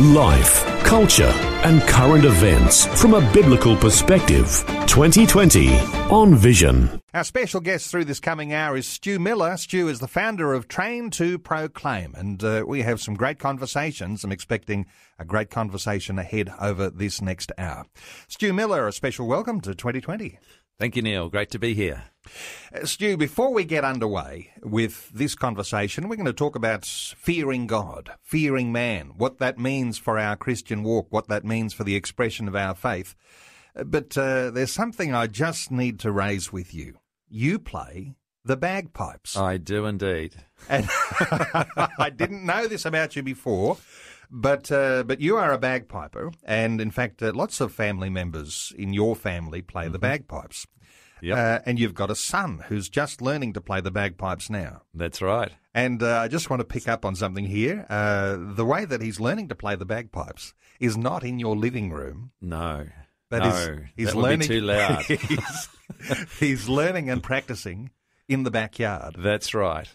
Life, culture, and current events from a biblical perspective. 2020 on Vision. Our special guest through this coming hour is Stu Miller. Stu is the founder of Train to Proclaim, and we have some great conversations. I'm expecting a great conversation ahead over this next hour. Stu Miller, a special welcome to 2020. Thank you, Neil. Great to be here. Stu, before we get underway with this conversation, we're going to talk about fearing God, fearing man, what that means for our Christian walk, what that means for the expression of our faith. But there's something I just need to raise with you. You play the bagpipes. I do indeed. And I didn't know this about you before. But you are a bagpiper, and in fact, lots of family members in your family play the bagpipes. Yep. And you've got a son who's just learning to play the bagpipes now. That's right. And I just want to pick up on something here. The way that he's learning to play the bagpipes is not in your living room. No. He's learning, would be too loud. he's learning and practicing in the backyard. That's right.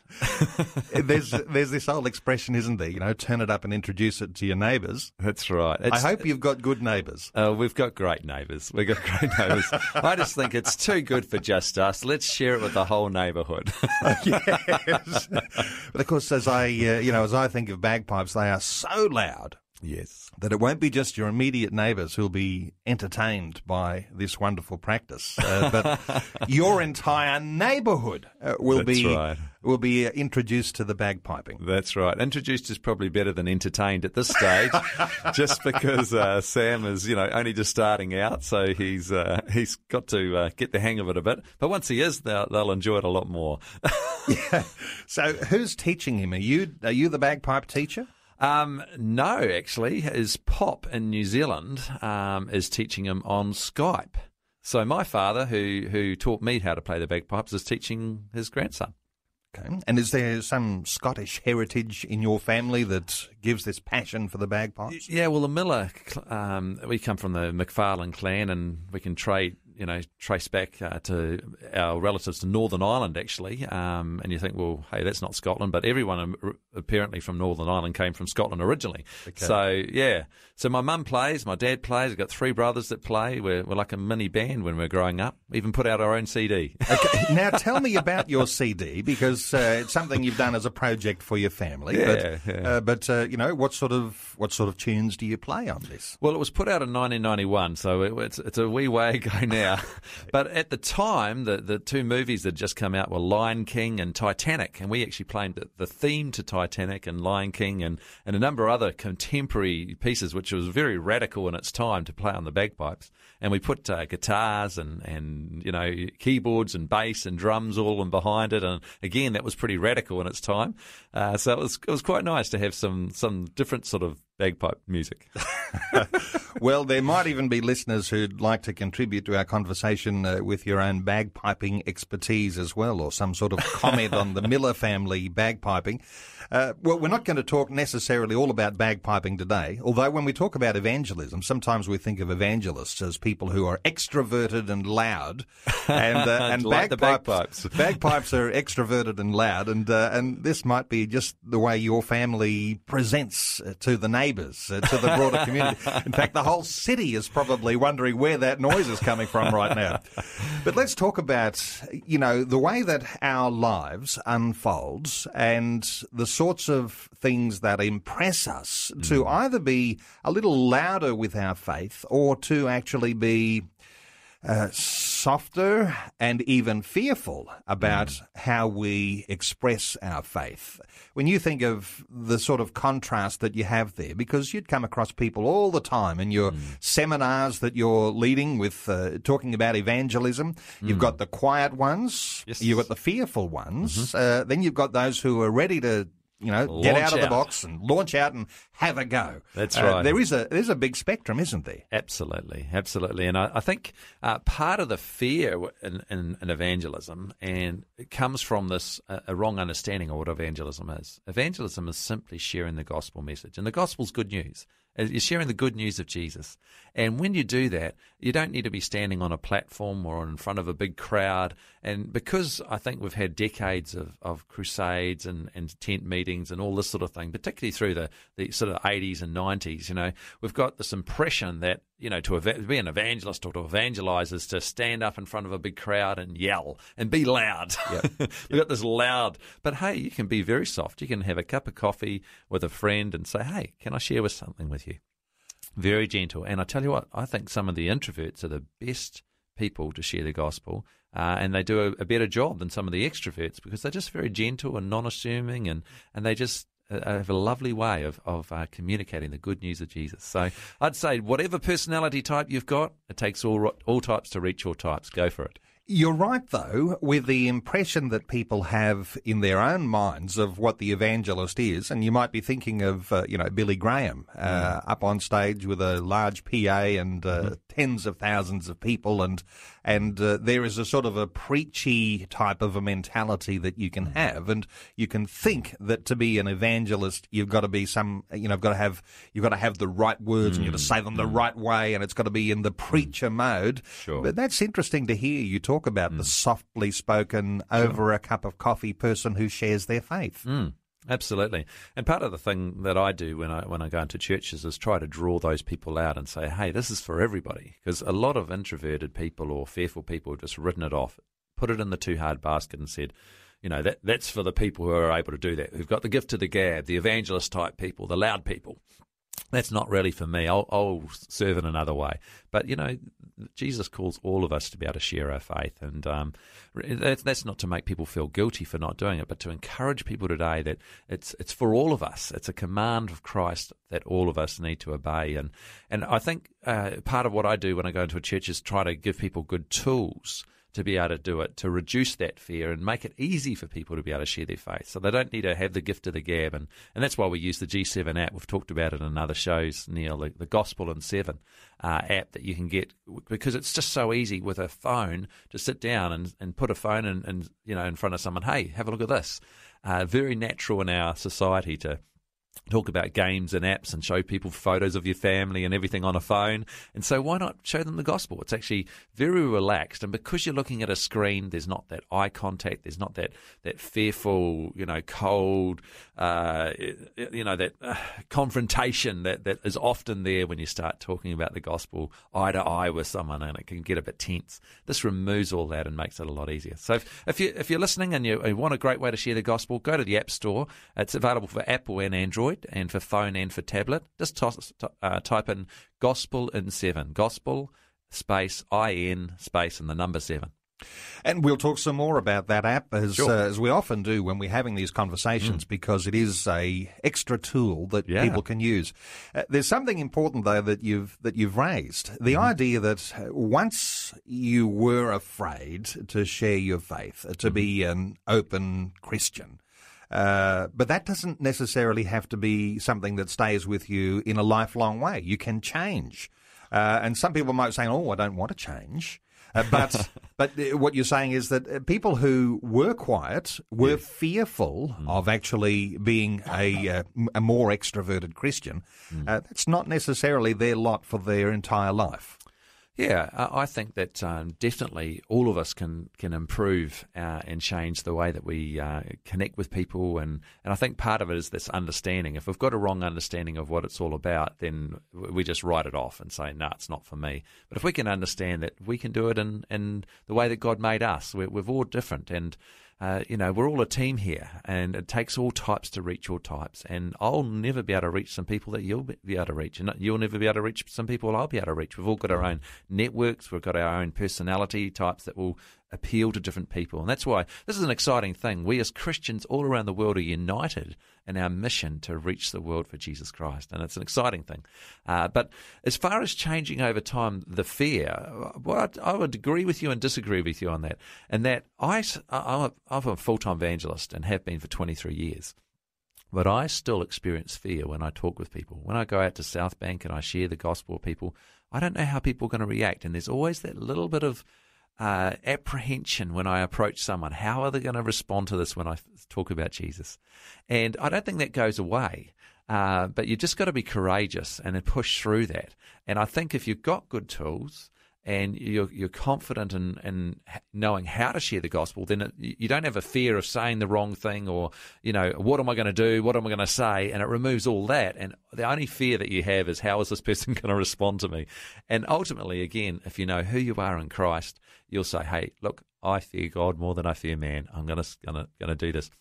There's this old expression, isn't there? You know, turn it up and introduce it to your neighbours. That's right. I hope you've got good neighbours. We've got great neighbours. I just think it's too good for just us. Let's share it with the whole neighbourhood. Yes. But of course, as I think of bagpipes, they are so loud. Yes. That it won't be just your immediate neighbours who'll be entertained by this wonderful practice, but your entire neighbourhood will be introduced to the bagpiping. That's right. Introduced is probably better than entertained at this stage, just because Sam is only just starting out, so he's got to get the hang of it a bit. But once he is, they'll enjoy it a lot more. Yeah. So who's teaching him? Are you the bagpipe teacher? No, actually, his pop in New Zealand is teaching him on Skype. So my father, who taught me how to play the bagpipes, is teaching his grandson. Okay. And is there some Scottish heritage in your family that gives this passion for the bagpipes? Yeah, well, the Miller, we come from the McFarlane clan, and we can trace back to our relatives to Northern Ireland, actually. And you think, well, hey, that's not Scotland, but everyone apparently from Northern Ireland came from Scotland originally. Okay. So, yeah. So my mum plays, my dad plays. I've got three brothers that play. We're like a mini band when we're growing up. Even put out our own CD. Okay. Now, tell me about your CD, because it's something you've done as a project for your family. Yeah, what sort of tunes do you play on this? Well, it was put out in 1991, so it's a wee way ago now. But at the time, the two movies that had just come out were Lion King and Titanic, and we actually played the theme to Titanic and Lion King and a number of other contemporary pieces, which was very radical in its time to play on the bagpipes. And we put guitars and keyboards and bass and drums all in behind it, and again, that was pretty radical in its time. So it was quite nice to have some different sort of bagpipe music. Well, there might even be listeners who'd like to contribute to our conversation with your own bagpiping expertise as well, or some sort of comment on the Miller family bagpiping. Well, we're not going to talk necessarily all about bagpiping today, although when we talk about evangelism, sometimes we think of evangelists as people who are extroverted and loud, and like bagpipes. Bagpipes are extroverted and loud, and this might be just the way your family presents to the neighbours, to the broader community. In fact, the whole city is probably wondering where that noise is coming from right now. But let's talk about, the way that our lives unfolds and the sorts of things that impress us to either be a little louder with our faith or to actually be softer and even fearful about how we express our faith. When you think of the sort of contrast that you have there, because you'd come across people all the time in your seminars that you're leading with talking about evangelism. You've got the quiet ones, yes. You've got the fearful ones, then you've got those who are ready to you know, launch get out of the box and launch out and have a go. That's right. There's a big spectrum, isn't there? Absolutely, absolutely. And I think part of the fear in evangelism and it comes from this a wrong understanding of what evangelism is. Evangelism is simply sharing the gospel message, and the gospel's good news. You're sharing the good news of Jesus. And when you do that, you don't need to be standing on a platform or in front of a big crowd. And because I think we've had decades of crusades and tent meetings and all this sort of thing, particularly through the sort of 80s and 90s, you know, we've got this impression that, you know, to be an evangelist or to evangelize is to stand up in front of a big crowd and yell and be loud. Yep. We've got this loud, but hey, you can be very soft. You can have a cup of coffee with a friend and say, hey, can I share with something with you? Very gentle. And I tell you what, I think some of the introverts are the best people to share the gospel, and they do a better job than some of the extroverts because they're just very gentle and non-assuming, and they just have a lovely way of communicating the good news of Jesus. So I'd say whatever personality type you've got, it takes all types to reach all types. Go for it. You're right, though, with the impression that people have in their own minds of what the evangelist is, and you might be thinking of, Billy Graham up on stage with a large PA and tens of thousands of people, and there is a sort of a preachy type of a mentality that you can have, and you can think that to be an evangelist, you've got to be you've got to have the right words, and you've got to say them the right way, and it's got to be in the preacher mode. Sure. But that's interesting to hear you talk about the softly spoken, over a cup of coffee person who shares their faith. Mm. Absolutely. And part of the thing that I do when I go into churches is try to draw those people out and say, hey, this is for everybody. Because a lot of introverted people or fearful people have just written it off, put it in the too hard basket and said, you know, that's for the people who are able to do that, who've got the gift of the gab, the evangelist type people, the loud people. That's not really for me. I'll serve in another way. But, you know, Jesus calls all of us to be able to share our faith. And that's not to make people feel guilty for not doing it, but to encourage people today that it's for all of us. It's a command of Christ that all of us need to obey. And I think part of what I do when I go into a church is try to give people good tools to be able to do it, to reduce that fear and make it easy for people to be able to share their faith. So they don't need to have the gift of the gab. And that's why we use the G7 app. We've talked about it in other shows, Neil, the Gospel in Seven app that you can get, because it's just so easy with a phone to sit down and put a phone in front of someone, hey, have a look at this. Very natural in our society to talk about games and apps and show people photos of your family and everything on a phone. And so why not show them the gospel? It's actually very relaxed. And because you're looking at a screen, there's not that eye contact. There's not that fearful, cold, that confrontation that is often there when you start talking about the gospel eye to eye with someone, and it can get a bit tense. This removes all that and makes it a lot easier. So if you're listening and you want a great way to share the gospel, go to the App Store. It's available for Apple and Android and for phone and for tablet. Just type in Gospel in Seven, Gospel space IN space and the number 7. And we'll talk some more about that app as we often do when we're having these conversations, because it is a extra tool that people can use. There's something important though that you've raised, the idea that once you were afraid to share your faith, to be an open Christian. But that doesn't necessarily have to be something that stays with you in a lifelong way. You can change. And some people might say, I don't want to change. But what you're saying is that people who were quiet were fearful of actually being a more extroverted Christian. That's not necessarily their lot for their entire life. Yeah, I think that definitely all of us can improve and change the way that we connect with people, and I think part of it is this understanding. If we've got a wrong understanding of what it's all about, then we just write it off and say, no, it's not for me. But if we can understand that we can do it in the way that God made us, we're all different, and we're all a team here, and it takes all types to reach all types. And I'll never be able to reach some people that you'll be able to reach, and you'll never be able to reach some people I'll be able to reach. We've all got our own networks. We've got our own personality types that will appeal to different people. And that's why this is an exciting thing. We as Christians all around the world are united in our mission to reach the world for Jesus Christ. And it's an exciting thing. But as far as changing over time, the fear, well, I would agree with you and disagree with you on that. And that I'm a full-time evangelist and have been for 23 years. But I still experience fear when I talk with people. When I go out to South Bank and I share the gospel with people, I don't know how people are going to react. And there's always that little bit of apprehension when I approach someone. How are they going to respond to this when I talk about Jesus? And I don't think that goes away. But you just got to be courageous and then push through that. And I think if you've got good tools and you're confident in knowing how to share the gospel, then you don't have a fear of saying the wrong thing or, you know, what am I going to do? What am I going to say? And it removes all that. And the only fear that you have is, how is this person going to respond to me? And ultimately, again, if you know who you are in Christ, you'll say, hey, look, I fear God more than I fear man. I'm going to do this.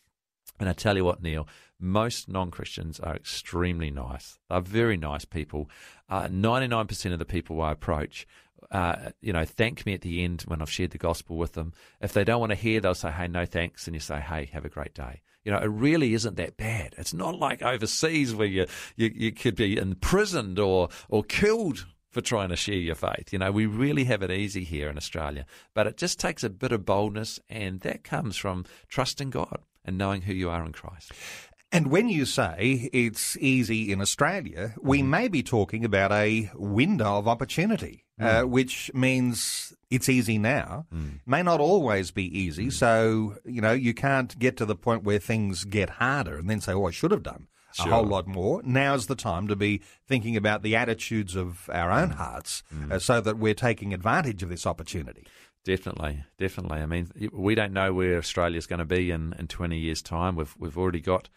And I tell you what, Neil, most non-Christians are extremely nice. They're very nice people. 99% of the people I approach, thank me at the end when I've shared the gospel with them. If they don't want to hear, they'll say, hey, no thanks. And you say, hey, have a great day. You know, it really isn't that bad. It's not like overseas where you could be imprisoned or killed for trying to share your faith. You know, we really have it easy here in Australia. But it just takes a bit of boldness, and that comes from trusting God and knowing who you are in Christ. And when you say it's easy in Australia, we may be talking about a window of opportunity, which means it's easy now. May not always be easy. So, you know, you can't get to the point where things get harder and then say, oh, I should have done a whole lot more. Now's the time to be thinking about the attitudes of our own hearts so that we're taking advantage of this opportunity. Definitely. I mean, we don't know where Australia's going to be in 20 years' time. We've already got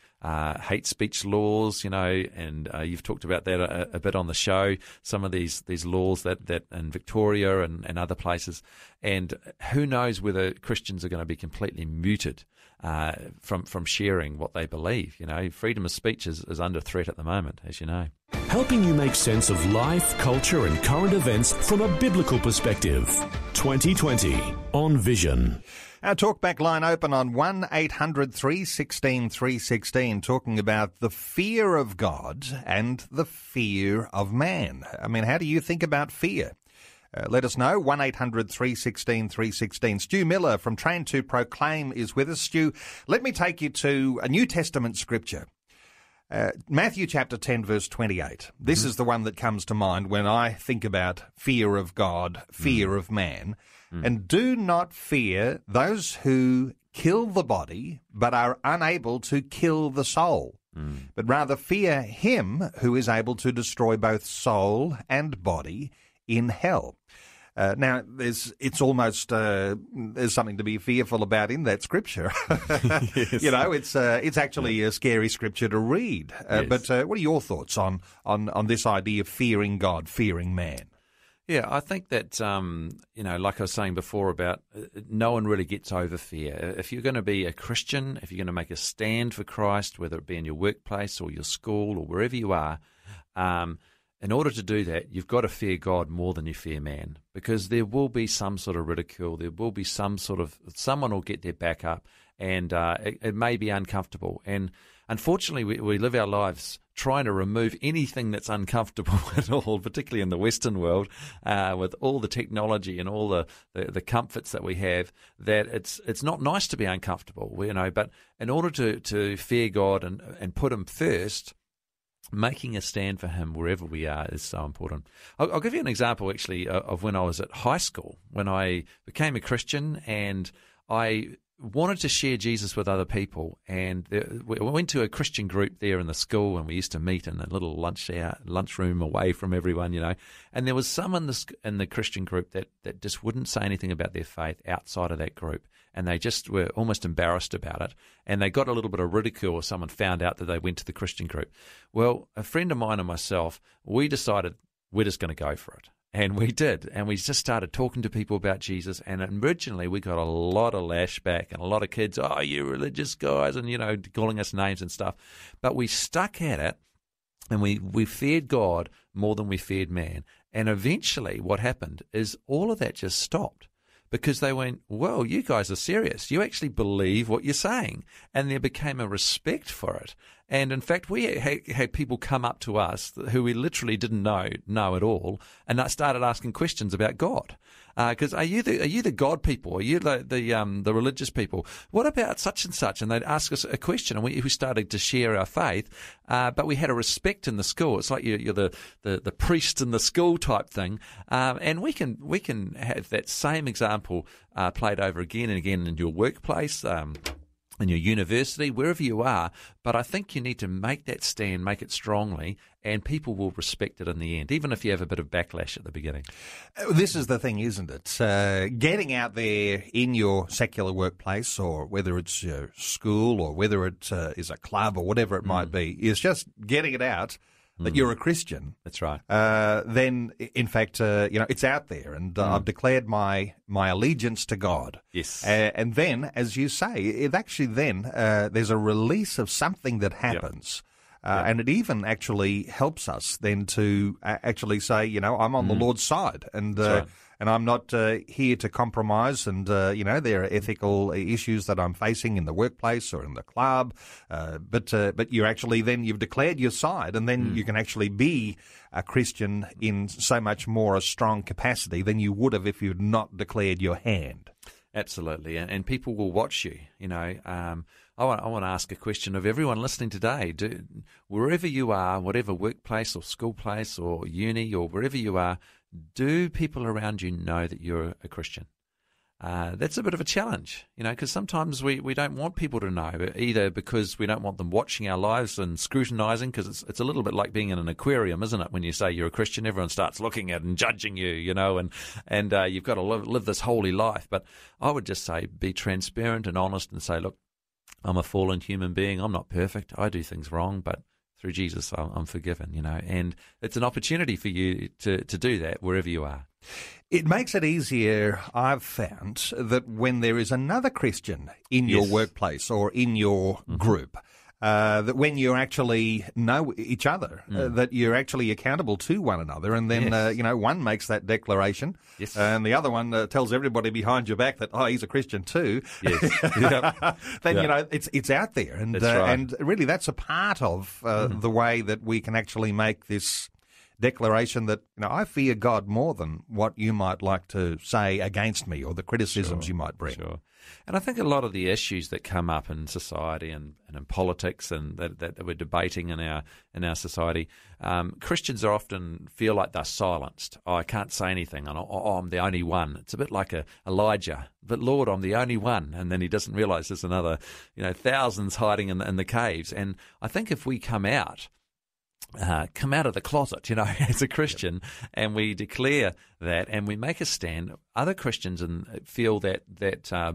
hate speech laws, you know, and you've talked about that a bit on the show, some of these laws that in Victoria and other places. And who knows whether Christians are going to be completely muted from sharing what they believe. You know, freedom of speech is under threat at the moment, as you know. Helping you make sense of life, culture and current events from a biblical perspective. 2020 on Vision. Our talkback line open on 1-800-316-316, talking about the fear of God and the fear of man. I mean, how do you think about fear? Let us know, 1-800-316-316. Stu Miller from Train to Proclaim is with us. Stu, let me take you to a New Testament scripture. Matthew chapter 10, verse 28. This is the one that comes to mind when I think about fear of God, fear of man. And do not fear those who kill the body but are unable to kill the soul, but rather fear him who is able to destroy both soul and body in hell. Now, it's almost there's something to be fearful about in that scripture. Yes. You know, it's actually a scary scripture to read. Yes. But what are your thoughts on this idea of fearing God, fearing man? Yeah, I think that, you know, like I was saying before about no one really gets over fear. If you're going to be a Christian, if you're going to make a stand for Christ, whether it be in your workplace or your school or wherever you are, in order to do that, you've got to fear God more than you fear man, because there will be some sort of ridicule. There will be someone will get their back up, and it may be uncomfortable. And unfortunately, we live our lives trying to remove anything that's uncomfortable at all, particularly in the Western world, with all the technology and all the comforts that we have, that it's not nice to be uncomfortable, you know. But in order to fear God and put him first, making a stand for him wherever we are is so important. I'll give you an example, actually, of when I was at high school, when I became a Christian and I wanted to share Jesus with other people. And we went to a Christian group there in the school, and we used to meet in a little lunchroom away from everyone, you know. And there was some in the Christian group that just wouldn't say anything about their faith outside of that group. And they just were almost embarrassed about it. And they got a little bit of ridicule if someone found out that they went to the Christian group. Well, a friend of mine and myself, we decided we're just going to go for it. And we did. And we just started talking to people about Jesus. And originally we got a lot of lash back and a lot of kids, oh, you religious guys, and, you know, calling us names and stuff. But we stuck at it, and we feared God more than we feared man. And eventually what happened is all of that just stopped, because they went, well, you guys are serious. You actually believe what you're saying. And there became a respect for it. And in fact, we had people come up to us who we literally didn't know at all, and started asking questions about God. Because are you the God people? Are you the religious people? What about such and such? And they'd ask us a question, and we started to share our faith. But we had a respect in the school. It's like you're the priest in the school type thing. And we can have that same example played over again and again in your workplace. In your university, wherever you are, but I think you need to make that stand, make it strongly, and people will respect it in the end, even if you have a bit of backlash at the beginning. This is the thing, isn't it? Getting out there in your secular workplace, or whether it's your school, or whether it is a club, or whatever it might be, is just getting it out that you're a Christian. That's right. Then, in fact, it's out there, and I've declared my allegiance to God. Yes. And then, as you say, it actually then there's a release of something that happens. Yep. Yep. And it even actually helps us then to actually say, I'm on the Lord's side, and right. And I'm not here to compromise. And there are ethical issues that I'm facing in the workplace or in the club. But you're actually then you've declared your side, and then you can actually be a Christian in so much more a strong capacity than you would have if you'd not declared your hand. Absolutely, and people will watch you. I want to ask a question of everyone listening today. Wherever you are, whatever workplace or school place or uni or wherever you are, do people around you know that you're a Christian? That's a bit of a challenge, because sometimes we don't want people to know, either because we don't want them watching our lives and scrutinizing, because it's a little bit like being in an aquarium, isn't it? When you say you're a Christian, everyone starts looking at and judging you, and you've got to live this holy life. But I would just say be transparent and honest and say, look, I'm a fallen human being. I'm not perfect. I do things wrong, but through Jesus, I'm forgiven, and it's an opportunity for you to do that wherever you are. It makes it easier, I've found, that when there is another Christian in your workplace or in your group, that when you actually know each other, that you're actually accountable to one another, and then one makes that declaration, and the other one tells everybody behind your back that he's a Christian too. Yes. Then it's out there, and right. And really that's a part of the way that we can actually make this declaration that I fear God more than what you might like to say against me or the criticisms you might bring. Sure. And I think a lot of the issues that come up in society and in politics and that we're debating in our society, Christians are often feel like they're silenced. Oh, I can't say anything. I'm the only one. It's a bit like Elijah. But Lord, I'm the only one. And then he doesn't realise there's another, thousands hiding in the caves. And I think if we come out of the closet, as a Christian, and we declare that and we make a stand, other Christians feel that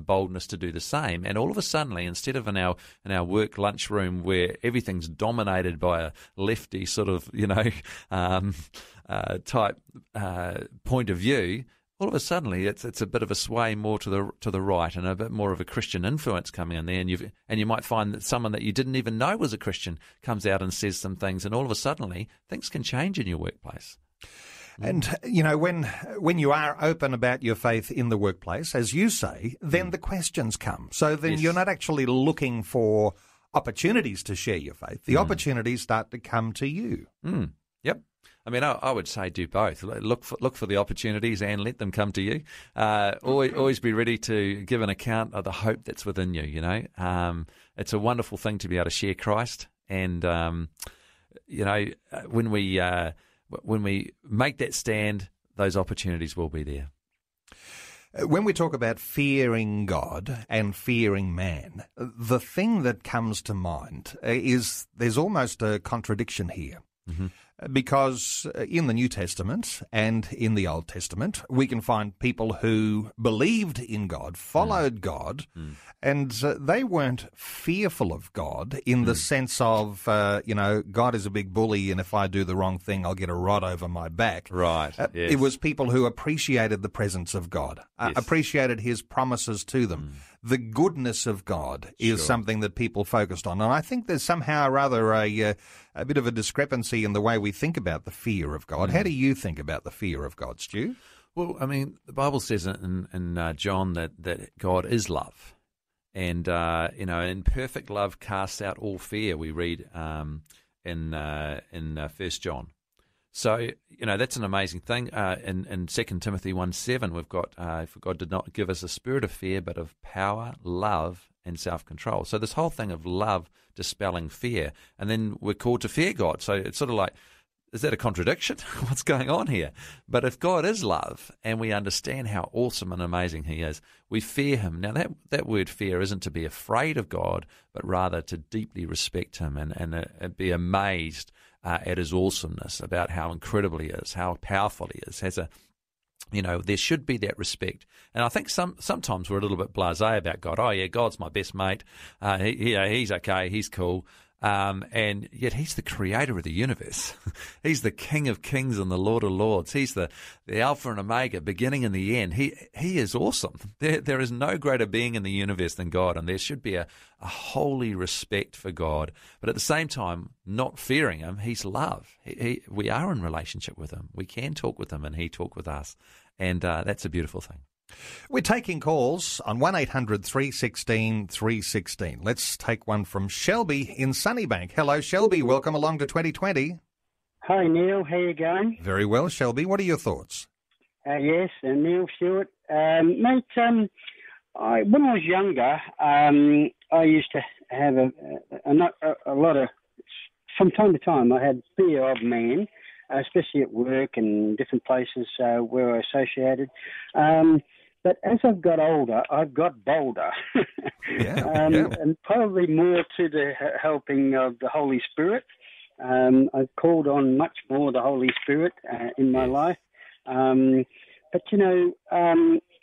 boldness to do the same. And all of a sudden, instead of in our work lunchroom where everything's dominated by a lefty sort of, type point of view, all of a sudden it's a bit of a sway more to the right and a bit more of a Christian influence coming in there, and you might find that someone that you didn't even know was a Christian comes out and says some things, and all of a sudden things can change in your workplace. And when you are open about your faith in the workplace, as you say, then the questions come. So then you're not actually looking for opportunities to share your faith. The opportunities start to come to you. Mm. Yep. I would say do both. Look for the opportunities and let them come to you. Always be ready to give an account of the hope that's within you, It's a wonderful thing to be able to share Christ. And, when we make that stand, those opportunities will be there. When we talk about fearing God and fearing man, the thing that comes to mind is there's almost a contradiction here. Mm-hmm. Because in the New Testament and in the Old Testament, we can find people who believed in God, followed God, and they weren't fearful of God in the sense of, God is a big bully, and if I do the wrong thing, I'll get a rod over my back. Right. Yes. It was people who appreciated the presence of God, appreciated his promises to them. The goodness of God is something that people focused on. And I think there's somehow or other a bit of a discrepancy in the way we think about the fear of God. Mm. How do you think about the fear of God, Stu? Well, the Bible says in John that God is love. And, and perfect love casts out all fear, we read in First John. So, you know, that's an amazing thing. In 2 Timothy 1:7, we've got, for God did not give us a spirit of fear, but of power, love, and self-control. So this whole thing of love dispelling fear, and then we're called to fear God. So it's sort of like, is that a contradiction? What's going on here? But if God is love, and we understand how awesome and amazing he is, we fear him. Now, that word fear isn't to be afraid of God, but rather to deeply respect him and be amazed at his awesomeness, about how incredible he is, how powerful he is. There should be that respect. And I think sometimes we're a little bit blasé about God. Oh, yeah, God's my best mate. He's okay. He's cool. And yet he's the creator of the universe. He's the King of Kings and the Lord of Lords. He's the Alpha and Omega, beginning and the end. He is awesome. There is no greater being in the universe than God, and there should be a holy respect for God. But at the same time, not fearing him. He's love. We are in relationship with him. We can talk with him, and he talk with us. And that's a beautiful thing. We're taking calls on 1-800-316-316. Let's take one from Shelby in Sunnybank. Hello, Shelby. Welcome along to 2020. Hi, Neil. How you going? Very well, Shelby. What are your thoughts? Yes, and Neil Stewart. Mate, when I was younger, I used to have a lot of... From time to time, I had fear of man, especially at work and different places where I associated. But as I've got older, I've got bolder. And probably more to the helping of the Holy Spirit. I've called on much more the Holy Spirit in my life. But, you know,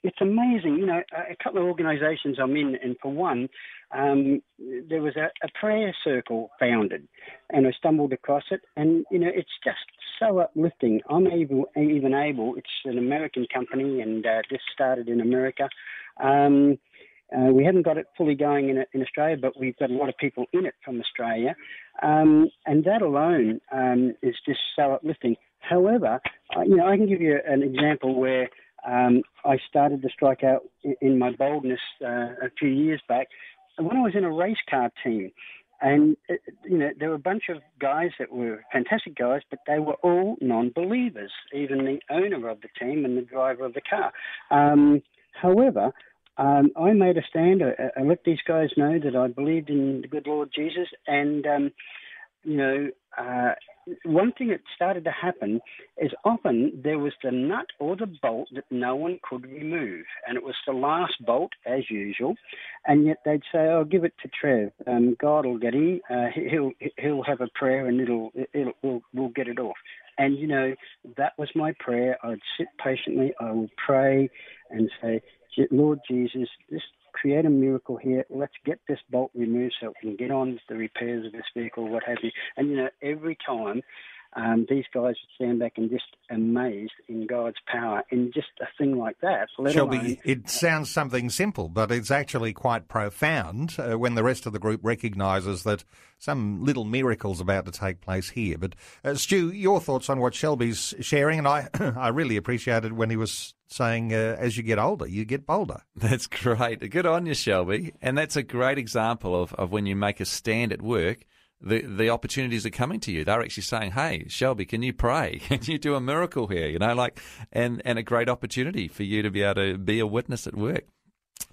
it's amazing. You know, a couple of organisations I'm in, and for one, there was a prayer circle founded, and I stumbled across it. And, you know, it's just so uplifting. I'm even able, it's an American company, and this started in America. We haven't got it fully going in Australia, but we've got a lot of people in it from Australia. And that alone is just so uplifting. However, you know, I can give you an example where I started to strike out in my boldness a few years back when I was in a race car team. And, you know, there were a bunch of guys that were fantastic guys, but they were all non-believers, even the owner of the team and the driver of the car. However, I made a stand. I let these guys know that I believed in the good Lord Jesus. And, you know, one thing that started to happen is often there was the nut or the bolt that no one could remove, and it was the last bolt as usual, and yet they'd say, "Oh, give it to Trev. God will get him. He'll have a prayer, and we'll get it off." And you know, that was my prayer. I'd sit patiently. I would pray and say, "Lord Jesus, this." Create a miracle here. Let's get this bolt removed so we can get on with the repairs of this vehicle, what have you. And, you know, every time these guys would stand back and just amazed in God's power in just a thing like that. Shelby, it sounds something simple, but it's actually quite profound when the rest of the group recognises that some little miracle's about to take place here. But, Stu, your thoughts on what Shelby's sharing, and I really appreciated when he was saying as you get older, you get bolder. That's great. Good on you, Shelby. And that's a great example of when you make a stand at work, the opportunities are coming to you. They're actually saying, "Hey, Shelby, can you pray? Can you do a miracle here?" You know, like, and a great opportunity for you to be able to be a witness at work.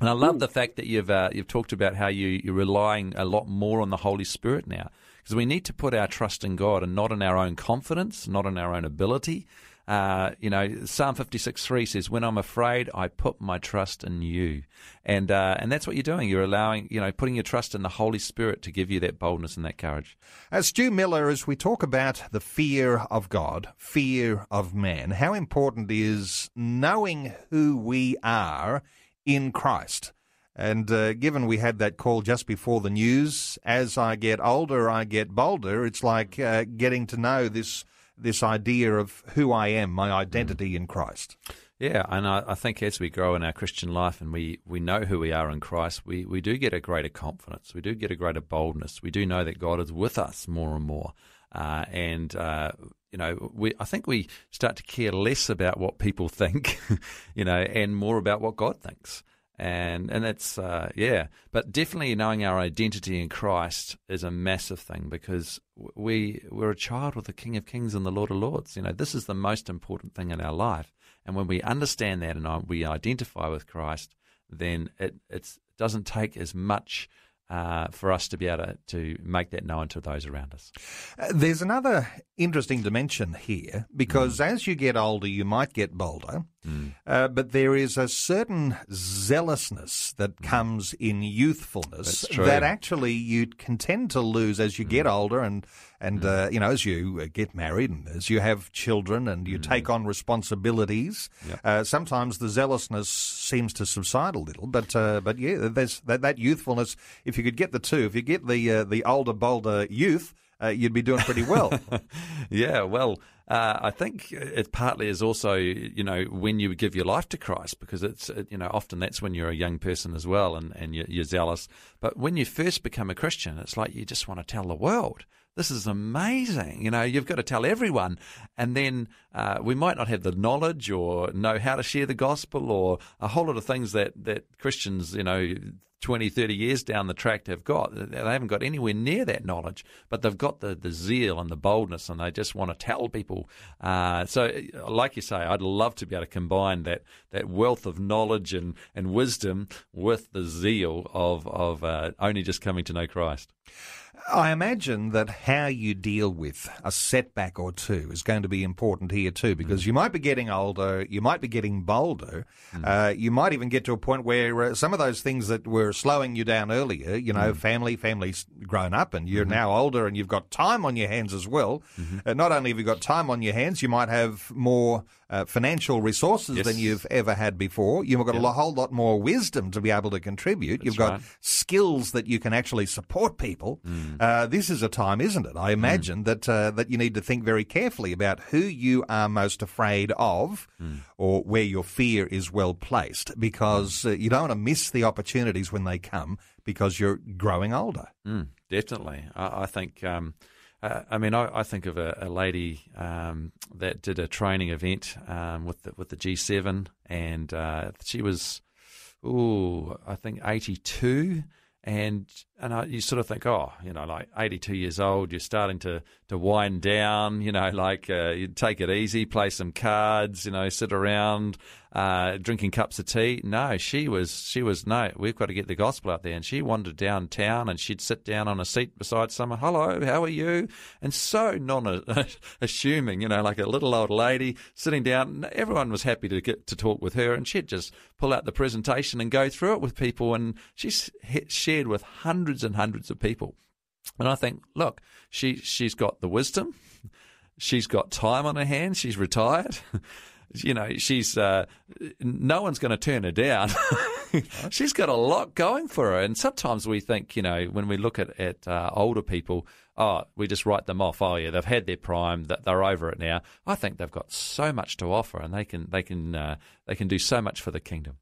And I love the fact that you've talked about how you're relying a lot more on the Holy Spirit now, because we need to put our trust in God and not in our own confidence, not in our own ability. You know, Psalm 56:3 says, "When I'm afraid, I put my trust in you," and that's what you're doing. You're allowing, you know, putting your trust in the Holy Spirit to give you that boldness and that courage. Stu Miller, as we talk about the fear of God, fear of man, how important is knowing who we are in Christ? And given we had that call just before the news, as I get older, I get bolder. It's like getting to know this idea of who I am, my identity in Christ. Yeah, and I think as we grow in our Christian life and we know who we are in Christ, we do get a greater confidence. We do get a greater boldness. We do know that God is with us more and more. You know, I think we start to care less about what people think, you know, and more about what God thinks. And that's, but definitely knowing our identity in Christ is a massive thing, because we're a child with the King of Kings and the Lord of Lords. You know, this is the most important thing in our life. And when we understand that and we identify with Christ, then it doesn't take as much for us to be able to make that known to those around us. There's another interesting dimension here, because as you get older, you might get bolder, but there is a certain zealousness that comes in youthfulness that actually you can tend to lose as you get older and you know, as you get married and as you have children and you take on responsibilities. Yep. Sometimes the zealousness seems to subside a little, but yeah, there's that youthfulness. If you could get the two, if you get the older, bolder youth, you'd be doing pretty well. Yeah, well, I think it partly is also, you know, when you give your life to Christ, because it's, you know, often that's when you're a young person as well, and you're zealous. But when you first become a Christian, it's like you just want to tell the world. This is amazing. You know, you've got to tell everyone. And then we might not have the knowledge or know how to share the gospel or a whole lot of things that Christians, you know, 20, 30 years down the track have got. They haven't got anywhere near that knowledge, but they've got the zeal and the boldness, and they just want to tell people. So like you say, I'd love to be able to combine that wealth of knowledge and wisdom with the zeal of only just coming to know Christ. I imagine that how you deal with a setback or two is going to be important here too, because you might be getting older, you might be getting bolder, you might even get to a point where some of those things that were slowing you down earlier, you know, family's grown up and you're now older and you've got time on your hands as well. Not only have you got time on your hands, you might have more financial resources than you've ever had before. You've got a whole lot more wisdom to be able to contribute. That's you've got skills that you can actually support people. This is a time, isn't it? I imagine that you need to think very carefully about who you are most afraid of or where your fear is well placed, because you don't want to miss the opportunities when they come because you're growing older. Definitely. I think, I think of a lady that did a training event with the G7, and she was, I think 82. And you sort of think, you know, like 82 years old, you're starting to wind down, you know, like you take it easy, play some cards, you know, sit around drinking cups of tea. No, she was, no, we've got to get the gospel out there. And she wandered downtown and she'd sit down on a seat beside someone, hello, how are you? And so non-assuming, you know, like a little old lady sitting down. Everyone was happy to get to talk with her, and she'd just pull out the presentation and go through it with people. And she's shared with hundreds and hundreds of people. And I think, look, she's got the wisdom, she's got time on her hands, she's retired, you know, she's no one's going to turn her down. She's got a lot going for her. And sometimes we think, you know, when we look at older people, we just write them off. Oh yeah, they've had their prime, that they're over it now. I think they've got so much to offer, and they can do so much for the kingdom.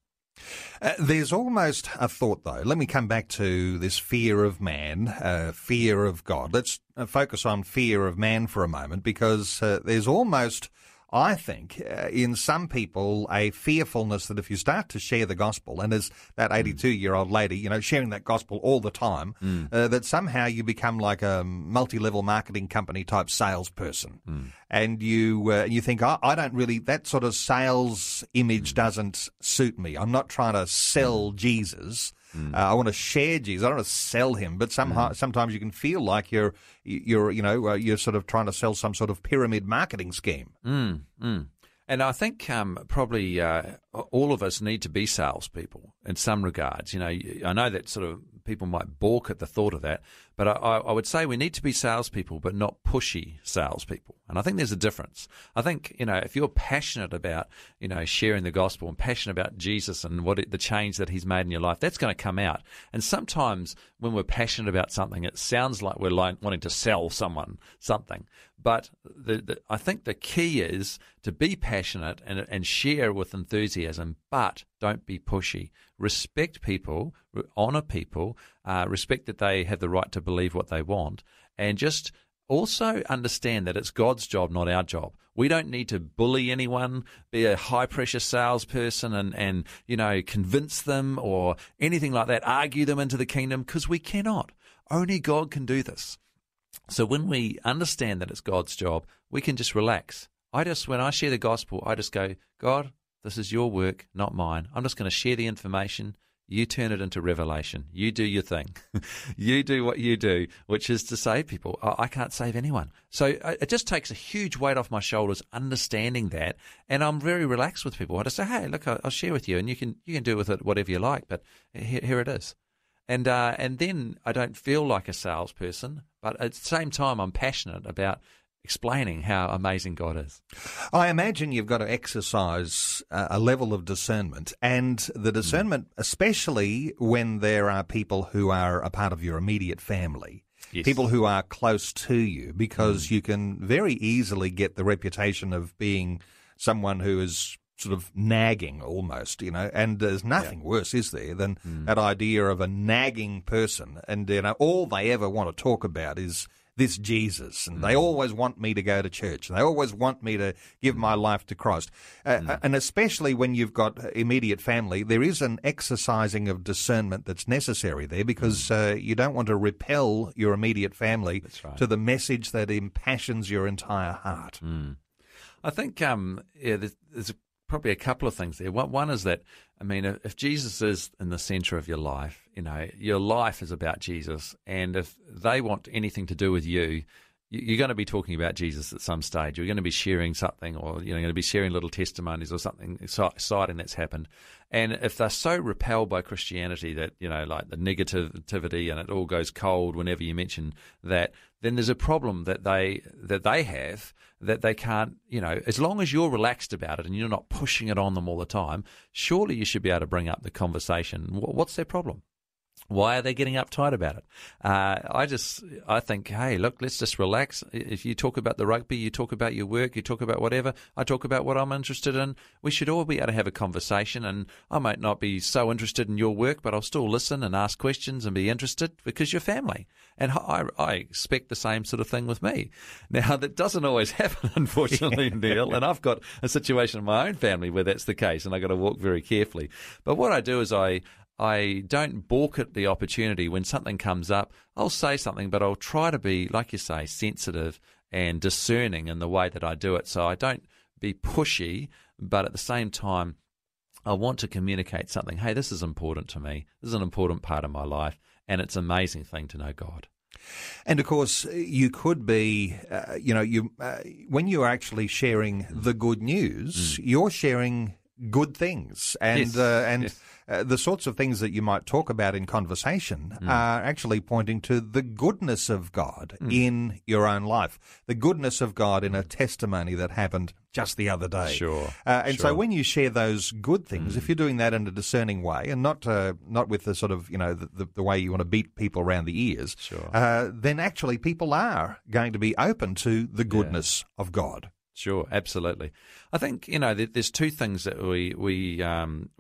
There's almost a thought, though. Let me come back to this fear of man, fear of God. Let's focus on fear of man for a moment, because there's almost, I think, in some people, a fearfulness that if you start to share the gospel, and as that 82-year-old lady, you know, sharing that gospel all the time, that somehow you become like a multi-level marketing company type salesperson. And you think, I don't really, that sort of sales image doesn't suit me. I'm not trying to sell Jesus. I want to share Jesus. I don't want to sell him, but sometimes you can feel like you're sort of trying to sell some sort of pyramid marketing scheme. And I think probably all of us need to be salespeople in some regards. You know, I know that sort of people might balk at the thought of that, but I would say we need to be salespeople, but not pushy salespeople. And I think there's a difference. I think, you know, if you're passionate about, you know, sharing the gospel and passionate about Jesus and the change that he's made in your life, that's going to come out. And sometimes when we're passionate about something, it sounds like we're wanting to sell someone something. But I think the key is to be passionate and share with enthusiasm, but don't be pushy. Respect people, honour people, respect that they have the right to believe what they want, and just also understand that it's God's job, not our job. We don't need to bully anyone, be a high-pressure salesperson and you know, convince them or anything like that, argue them into the kingdom, because we cannot. Only God can do this. So when we understand that it's God's job, we can just relax. When I share the gospel, I just go, God, this is your work, not mine. I'm just going to share the information. You turn it into revelation. You do your thing. You do what you do, which is to save people. I can't save anyone. So it just takes a huge weight off my shoulders understanding that, and I'm very relaxed with people. I just say, hey, look, I'll share with you, and you can do with it whatever you like, but here it is. And then I don't feel like a salesperson, but at the same time I'm passionate about explaining how amazing God is. I imagine you've got to exercise a level of discernment, and the discernment, especially when there are people who are a part of your immediate family, yes, people who are close to you, because you can very easily get the reputation of being someone who is sort of nagging almost, you know, and there's nothing worse, is there, than that idea of a nagging person, and, you know, all they ever want to talk about is this Jesus, and they always want me to go to church, and they always want me to give my life to Christ. And especially when you've got immediate family, there is an exercising of discernment that's necessary there, because you don't want to repel your immediate family to the message that impassions your entire heart. I think there's probably a couple of things there. One is that, I mean, if Jesus is in the centre of your life, you know, your life is about Jesus, and if they want anything to do with you, you're going to be talking about Jesus at some stage. You're going to be sharing something, or you're going to be sharing little testimonies or something exciting that's happened. And if they're so repelled by Christianity that, you know, like the negativity and it all goes cold whenever you mention that, then there's a problem that they have that they can't, you know, as long as you're relaxed about it and you're not pushing it on them all the time, surely you should be able to bring up the conversation. What's their problem? Why are they getting uptight about it? I think, hey, look, let's just relax. If you talk about the rugby, you talk about your work, you talk about whatever, I talk about what I'm interested in. We should all be able to have a conversation, and I might not be so interested in your work, but I'll still listen and ask questions and be interested because you're family. And I expect the same sort of thing with me. Now, that doesn't always happen, unfortunately, Neil, and I've got a situation in my own family where that's the case, and I've got to walk very carefully. But what I do is I don't balk at the opportunity. When something comes up, I'll say something, but I'll try to be, like you say, sensitive and discerning in the way that I do it. So I don't be pushy, but at the same time, I want to communicate something. Hey, this is important to me. This is an important part of my life, and it's an amazing thing to know God. And, of course, you could be, when you're actually sharing the good news, you're sharing good things, and the sorts of things that you might talk about in conversation are actually pointing to the goodness of God in your own life, the goodness of God in a testimony that happened just the other day. So when you share those good things, if you're doing that in a discerning way and not with the sort of, you know, the way you want to beat people around the ears, then actually people are going to be open to the goodness of God. Sure, absolutely. I think, you know, there's two things that we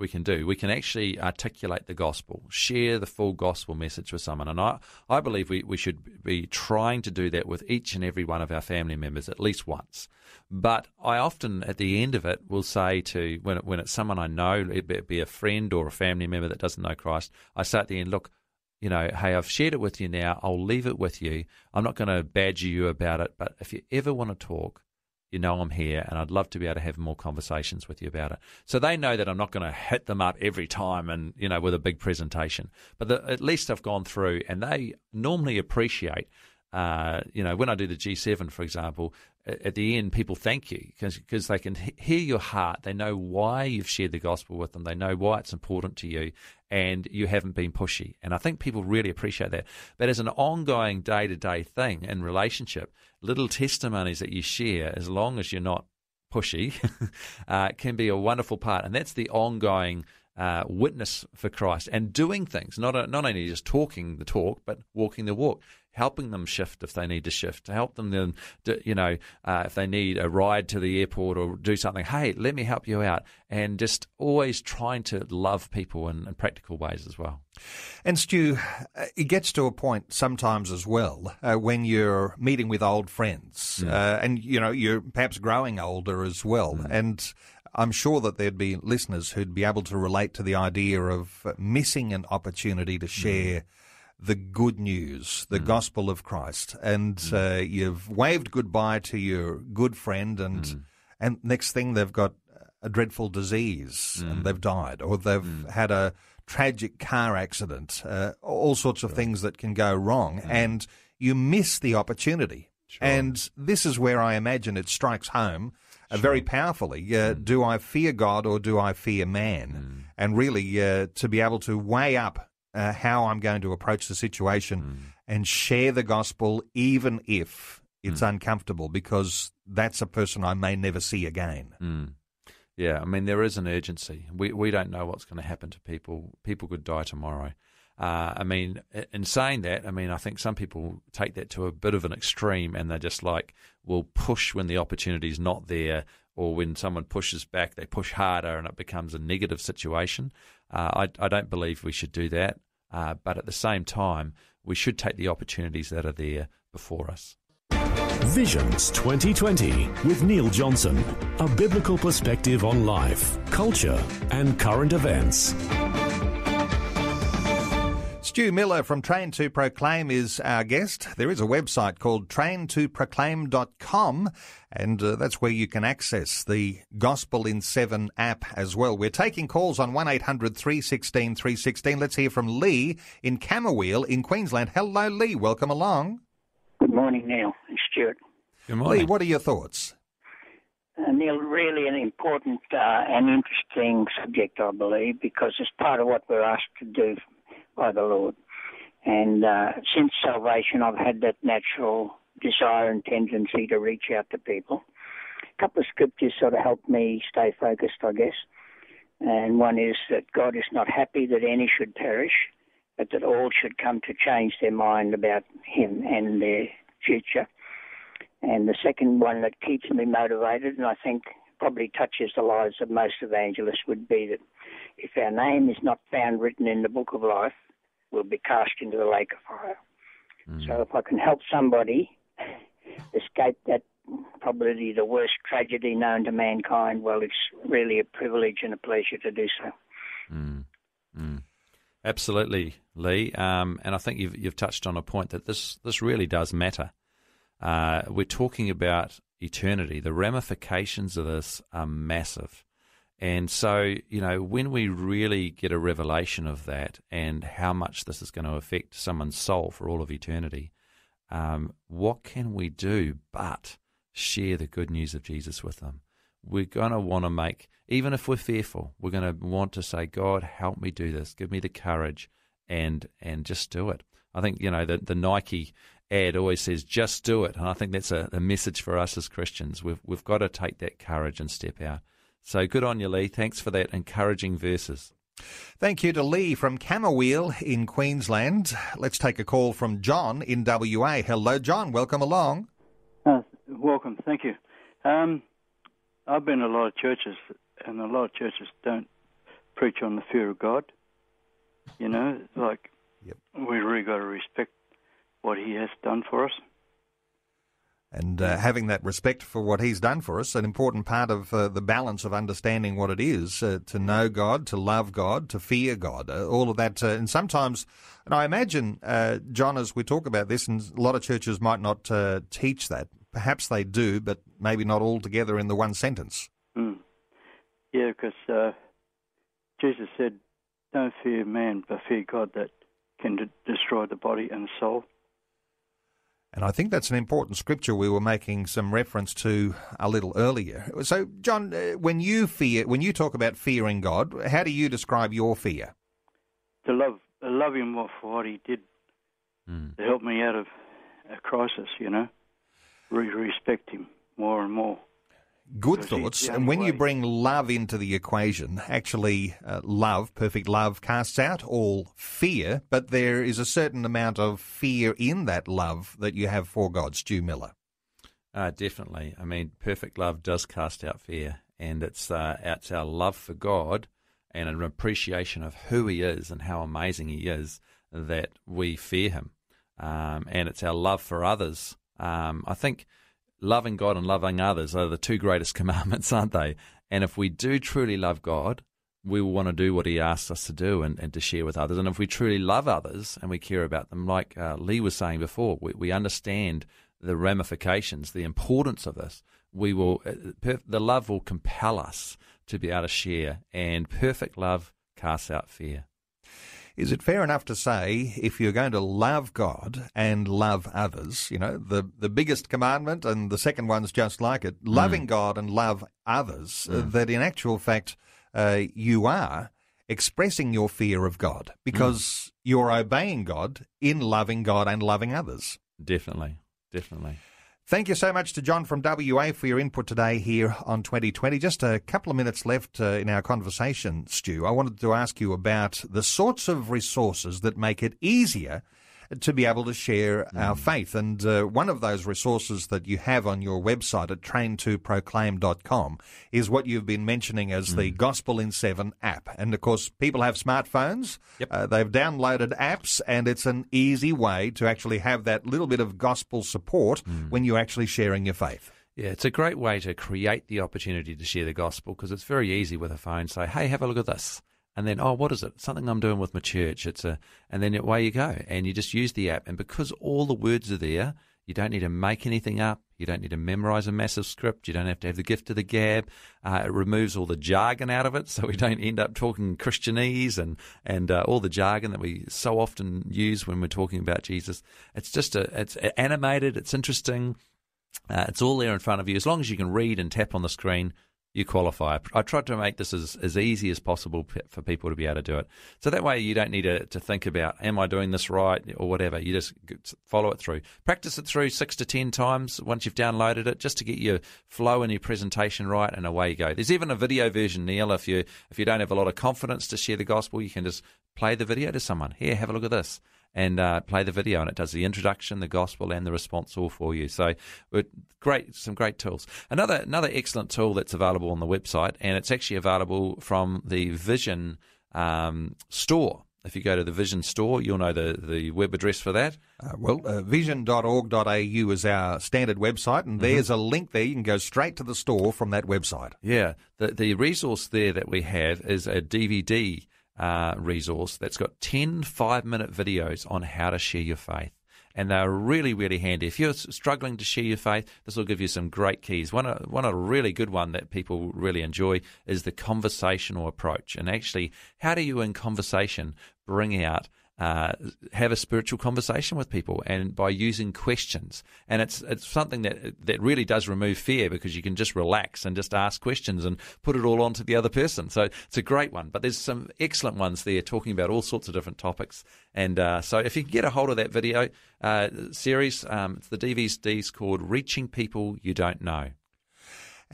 can do. We can actually articulate the gospel, share the full gospel message with someone. And I believe we should be trying to do that with each and every one of our family members at least once. But I often, at the end of it, will say to, when it's someone I know, it be a friend or a family member that doesn't know Christ, I say at the end, look, you know, hey, I've shared it with you now. I'll leave it with you. I'm not going to badger you about it, but if you ever want to talk, you know I'm here, and I'd love to be able to have more conversations with you about it. So they know that I'm not going to hit them up every time and, you know, with a big presentation. But at least I've gone through, and they normally appreciate, you know, when I do the G7, for example, at the end people thank you because they can hear your heart. They know why you've shared the gospel with them. They know why it's important to you, and you haven't been pushy. And I think people really appreciate that. But as an ongoing day-to-day thing in relationship, little testimonies that you share, as long as you're not pushy, can be a wonderful part. And that's the ongoing witness for Christ and doing things, not only just talking the talk, but walking the walk, helping them shift if they need to shift, to help them, if they need a ride to the airport or do something, hey, let me help you out, and just always trying to love people in practical ways as well. And Stu, it gets to a point sometimes as well when you're meeting with old friends and, you're perhaps growing older as well. Mm. And I'm sure that there'd be listeners who'd be able to relate to the idea of missing an opportunity to share the good news, the gospel of Christ. And you've waved goodbye to your good friend and next thing they've got a dreadful disease and they've died, or they've had a tragic car accident, all sorts of things that can go wrong, and you miss the opportunity. Sure. And this is where I imagine it strikes home very powerfully. Do I fear God or do I fear man? And really to be able to weigh up how I'm going to approach the situation and share the gospel even if it's uncomfortable, because that's a person I may never see again. Mm. Yeah, I mean, there is an urgency. We don't know what's going to happen to people. People could die tomorrow. I mean, in saying that, I think some people take that to a bit of an extreme and they're just like, will push when the opportunity's not there, or when someone pushes back, they push harder and it becomes a negative situation. I don't believe we should do that, but at the same time, we should take the opportunities that are there before us. Visions 2020 with Neil Johnson, a biblical perspective on life, culture and current events. Stu Miller from Train to Proclaim is our guest. There is a website called train2proclaim.com, and that's where you can access the Gospel in Seven app as well. We're taking calls on 1800 316 316. Let's hear from Lee in Camooweal in Queensland. Hello, Lee. Welcome along. Good morning, Neil and Stuart. Good morning. Lee, what are your thoughts? Neil, really an important and interesting subject, I believe, because it's part of what we're asked to do by the Lord. And since salvation, I've had that natural desire and tendency to reach out to people. A couple of scriptures sort of helped me stay focused, I guess. And one is that God is not happy that any should perish, but that all should come to change their mind about him and their future. And the second one that keeps me motivated, and I think probably touches the lives of most evangelists, would be that if our name is not found written in the book of life, we'll be cast into the lake of fire. Mm. So if I can help somebody escape that, probably the worst tragedy known to mankind, well, it's really a privilege and a pleasure to do so. Mm. Mm. Absolutely, Lee. And I think you've touched on a point that this really does matter. We're talking about eternity. The ramifications of this are massive. And so, when we really get a revelation of that and how much this is going to affect someone's soul for all of eternity, what can we do but share the good news of Jesus with them? We're going to want to even if we're fearful, we're going to want to say, God, help me do this. Give me the courage and just do it. I think, the Nike ad always says, just do it. And I think that's a message for us as Christians. We've got to take that courage and step out. So good on you, Lee. Thanks for that encouraging verses. Thank you to Lee from Camooweal in Queensland. Let's take a call from John in WA. Hello, John. Welcome along. Welcome. Thank you. I've been in a lot of churches, and a lot of churches don't preach on the fear of God. We really got to respect what he has done for us. And having that respect for what he's done for us, an important part of the balance of understanding what it is to know God, to love God, to fear God, all of that. And sometimes, and I imagine, John, as we talk about this, and a lot of churches might not teach that. Perhaps they do, but maybe not all together in the one sentence. Mm. Yeah, because Jesus said, don't fear man, but fear God that can destroy the body and soul. And I think that's an important scripture we were making some reference to a little earlier. So, John, when you talk about fearing God, how do you describe your fear? To love him more for what he did, to help me out of a crisis, respect him more and more. good thoughts. And when you bring love into the equation, actually love, perfect love, casts out all fear, but there is a certain amount of fear in that love that you have for God. Stu Miller. Definitely. I mean, perfect love does cast out fear, and it's our love for God and an appreciation of who He is and how amazing He is that we fear Him. And it's our love for others. I think loving God and loving others are the two greatest commandments, aren't they? And if we do truly love God, we will want to do what He asks us to do and to share with others. And if we truly love others and we care about them, like Lee was saying before, we understand the ramifications, the importance of this. The love will compel us to be able to share, and perfect love casts out fear. Is it fair enough to say, if you're going to love God and love others, you know, the biggest commandment and the second one's just like it, loving God and love others, that in actual fact you are expressing your fear of God because you're obeying God in loving God and loving others? Definitely. Thank you so much to John from WA for your input today here on 2020. Just a couple of minutes left in our conversation, Stu. I wanted to ask you about the sorts of resources that make it easier to be able to share our faith. And one of those resources that you have on your website at train2proclaim.com is what you've been mentioning as the Gospel in Seven app. And, of course, people have smartphones. Yep. They've downloaded apps, and it's an easy way to actually have that little bit of gospel support when you're actually sharing your faith. Yeah, it's a great way to create the opportunity to share the gospel because it's very easy with a phone. Say, hey, have a look at this. And then, oh, what is it? Something I'm doing with my church. And then away you go. And you just use the app. And because all the words are there, you don't need to make anything up. You don't need to memorize a massive script. You don't have to have the gift of the gab. It removes all the jargon out of it, so we don't end up talking Christianese and all the jargon that we so often use when we're talking about Jesus. It's just it's animated. It's interesting. It's all there in front of you. As long as you can read and tap on the screen, you qualify. I tried to make this as easy as possible for people to be able to do it. So that way you don't need to think about, am I doing this right or whatever. You just follow it through. Practice it through 6 to 10 times once you've downloaded it just to get your flow and your presentation right, and away you go. There's even a video version, Neil. If you don't have a lot of confidence to share the gospel, you can just play the video to someone. Here, have a look at this. And play the video, and it does the introduction, the gospel, and the response all for you. So, some great tools. Another excellent tool that's available on the website, and it's actually available from the Vision store. If you go to the Vision store, you'll know the web address for that. Vision.org.au is our standard website, and there's a link there. You can go straight to the store from that website. Yeah, the resource there that we have is a DVD resource that's got 10 5-minute videos on how to share your faith, and they're really, really handy. If you're struggling to share your faith, this will give you some great keys. One really good one that people really enjoy is the conversational approach, and actually how do you in conversation bring out have a spiritual conversation with people, and by using questions. And it's something that really does remove fear, because you can just relax and just ask questions and put it all onto the other person. So it's a great one. But there's some excellent ones there talking about all sorts of different topics. And so if you can get a hold of that video series, it's the DVD's called Reaching People You Don't Know.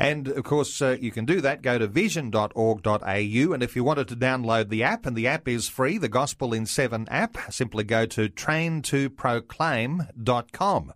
And, of course, you can do that. Go to vision.org.au. And if you wanted to download the app, and the app is free, the Gospel in 7 app, simply go to train2proclaim.com.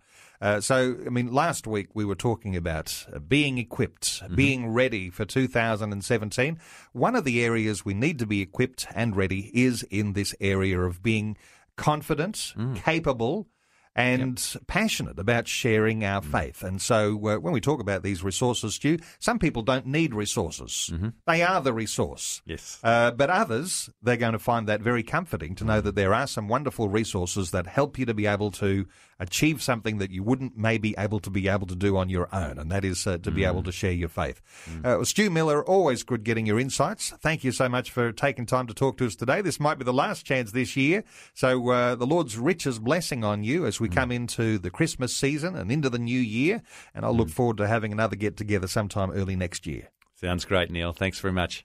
Last week we were talking about being equipped, being ready for 2017. One of the areas we need to be equipped and ready is in this area of being confident, capable, and passionate about sharing our faith. And so when we talk about these resources, Stu, some people don't need resources. They are the resource. Yes. But others, they're going to find that very comforting to know that there are some wonderful resources that help you to be able to achieve something that you wouldn't maybe be able to do on your own, and that is to be able to share your faith. Stu Miller, always good getting your insights. Thank you so much for taking time to talk to us today. This might be the last chance this year, so the Lord's richest blessing on you as we come into the Christmas season and into the new year, and I'll look forward to having another get-together sometime early next year. Sounds great, Neil. Thanks very much.